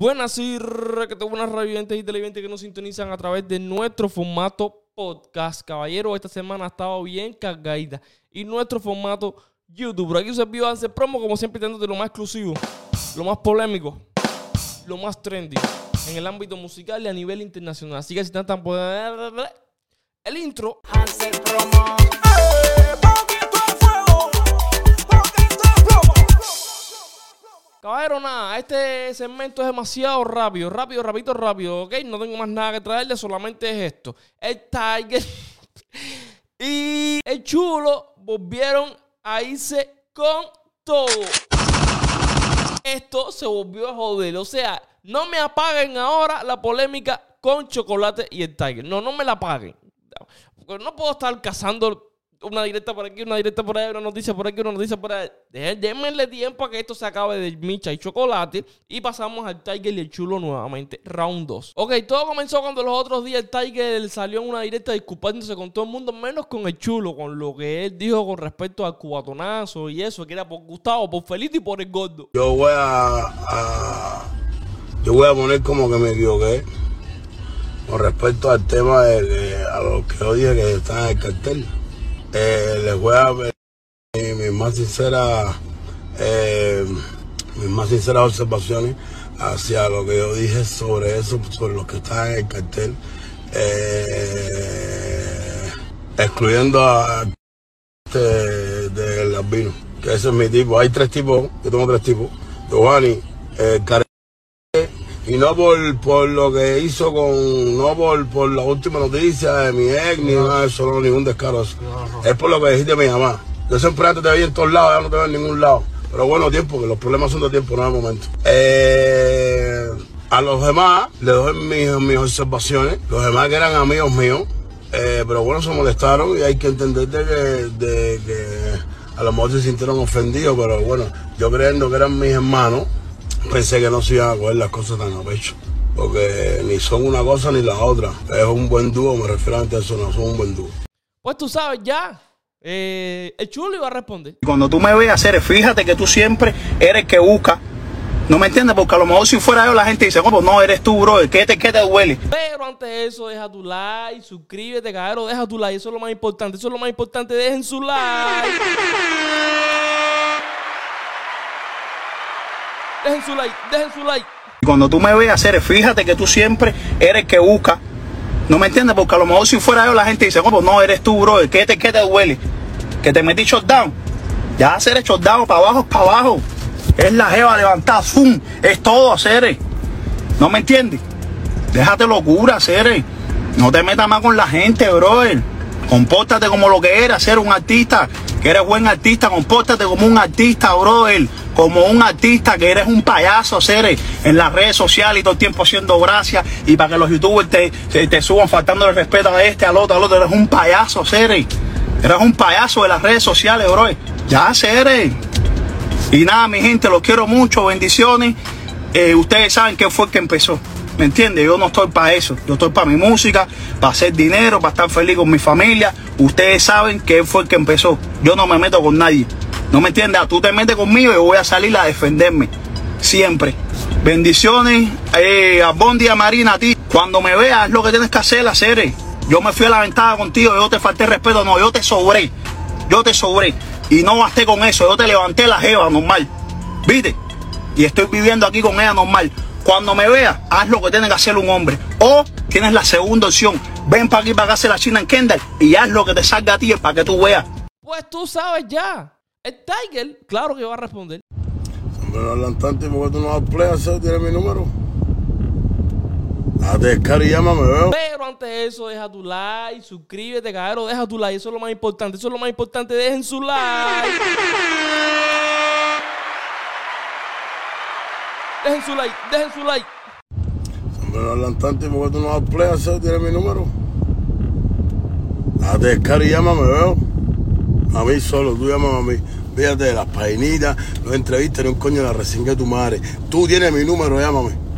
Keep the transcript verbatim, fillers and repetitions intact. Buenas y requete buenas radioyentes y televidentes que nos sintonizan a través de nuestro formato podcast. Caballero, esta semana ha estado bien cargadita. Y nuestro formato YouTube. Por aquí se vio Hansel Promo, como siempre, teniendo de lo más exclusivo, lo más polémico, lo más trendy en el ámbito musical y a nivel internacional. Así que si están tan poder... El intro. Hansel Promo. Caballero, nada, este segmento es demasiado rápido, rápido, rapidito, rápido, ¿ok? No tengo más nada que traerle, solamente es esto. El Tiger y el Chulo volvieron a irse con todo. Esto se volvió a joder, o sea, no me apaguen ahora la polémica con Chocolate y el Tiger. No, no me la apaguen. No puedo estar cazando... Una directa por aquí, una directa por allá, una noticia por aquí, una noticia por allá. Déjenme tiempo a que esto se acabe de Micha y Chocolate. Y pasamos al Tiger y el Chulo nuevamente, round dos. Ok, todo comenzó cuando los otros días el Tiger salió en una directa disculpándose con todo el mundo, menos con el Chulo, con lo que él dijo con respecto al cubatonazo y eso, que era por Gustavo, por Felito y por el gordo. Yo voy a... a yo voy a poner como que me equivoqué con respecto al tema de que, a los que yo dije que están en el cartel. Eh, les voy a ver eh, mis más sinceras eh, mis más sinceras observaciones hacia lo que yo dije sobre eso, sobre los que están en el cartel, eh, excluyendo a este del albino, que ese es mi tipo. Hay tres tipos, yo tengo tres tipos. Giovanni, eh, Carolina, y no por, por lo que hizo con, no por, por la última noticia de mi ex, ni no. nada de eso, no, ningún descaro. No, no. Es por lo que dijiste a mi mamá. Yo siempre antes te veía en todos lados, ya no te veo en ningún lado. Pero bueno, tiempo, que los problemas son de tiempo, no de momento. Eh, a los demás les doy mis, mis observaciones, los demás que eran amigos míos, eh, pero bueno, se molestaron y hay que entender de que, de, que a lo mejor se sintieron ofendidos, pero bueno, yo creyendo que eran mis hermanos, pensé que no se iban a coger las cosas tan a pecho, porque ni son una cosa ni la otra. Es un buen dúo, me refiero a eso, no son un buen dúo. Pues tú sabes ya, eh, el Chulo iba a responder. Cuando tú me veas hacer, fíjate que tú siempre eres el que busca. No me entiendes, porque a lo mejor si fuera yo la gente dice, oh, no, eres tú, brother, ¿qué te, qué te duele? Pero antes de eso, deja tu like, suscríbete, cabrón, deja tu like, eso es lo más importante, eso es lo más importante, dejen su like. Dejen su like, dejen su like. Cuando tú me veas hacer, fíjate que tú siempre eres el que busca. No me entiendes, porque a lo mejor si fuera yo la gente dice, oh, no, eres tú, brother, ¿qué te, qué te duele? Que te metí shutdown. Ya hacer el shutdown, para abajo, para abajo. Es la jeva levantada, zoom. Es todo, hacer. ¿No me entiendes? Déjate locura, hacer. No te metas más con la gente, brother. Compórtate como lo que eres, ser un artista, que eres buen artista, compórtate como un artista, brother, como un artista, que eres un payaso, ser en las redes sociales y todo el tiempo haciendo gracias y para que los youtubers te, te, te suban faltando el respeto a este, al otro, al otro, eres un payaso, ser, eres un payaso de las redes sociales, brother, ya, ser. Y nada, mi gente, los quiero mucho, bendiciones, eh, ustedes saben que fue el que empezó. ¿Me entiendes? Yo no estoy para eso. Yo estoy para mi música, para hacer dinero, para estar feliz con mi familia. Ustedes saben que él fue el que empezó. Yo no me meto con nadie. ¿No me entiendes? Tú te metes conmigo y yo voy a salir a defenderme. Siempre. Bendiciones. Eh, a Bondi, a Marina, a ti. Cuando me veas, haz lo que tienes que hacer, hacer. Yo me fui a la ventana contigo. Yo te falté respeto. No, yo te sobré. Yo te sobré. Y no basté con eso. Yo te levanté la jeva normal. ¿Viste? Y estoy viviendo aquí con ella normal. Cuando me veas, haz lo que tiene que hacer un hombre. O tienes la segunda opción. Ven para aquí, para acá, hacer la china en Kendall y haz lo que te salga a ti para que tú veas. Pues tú sabes ya. El Tiger, claro que va a responder. Pero hablan tanto y porque tú no vas a play, hacer, tienes mi número. A descar y llámame, veo. Pero antes de eso, deja tu like, suscríbete, cabrón, deja tu like. Eso es lo más importante. Eso es lo más importante. Dejen su like. Dejen su like, dejen su like. Pero hablan tanto y porque tú no vas a play, hacer, tienes mi número. A descar y llámame, veo. A mí solo, tú llámame a mí. Fíjate de las painitas, no entrevistas, ni un coño, la resingué tu madre. Tú tienes mi número, llámame.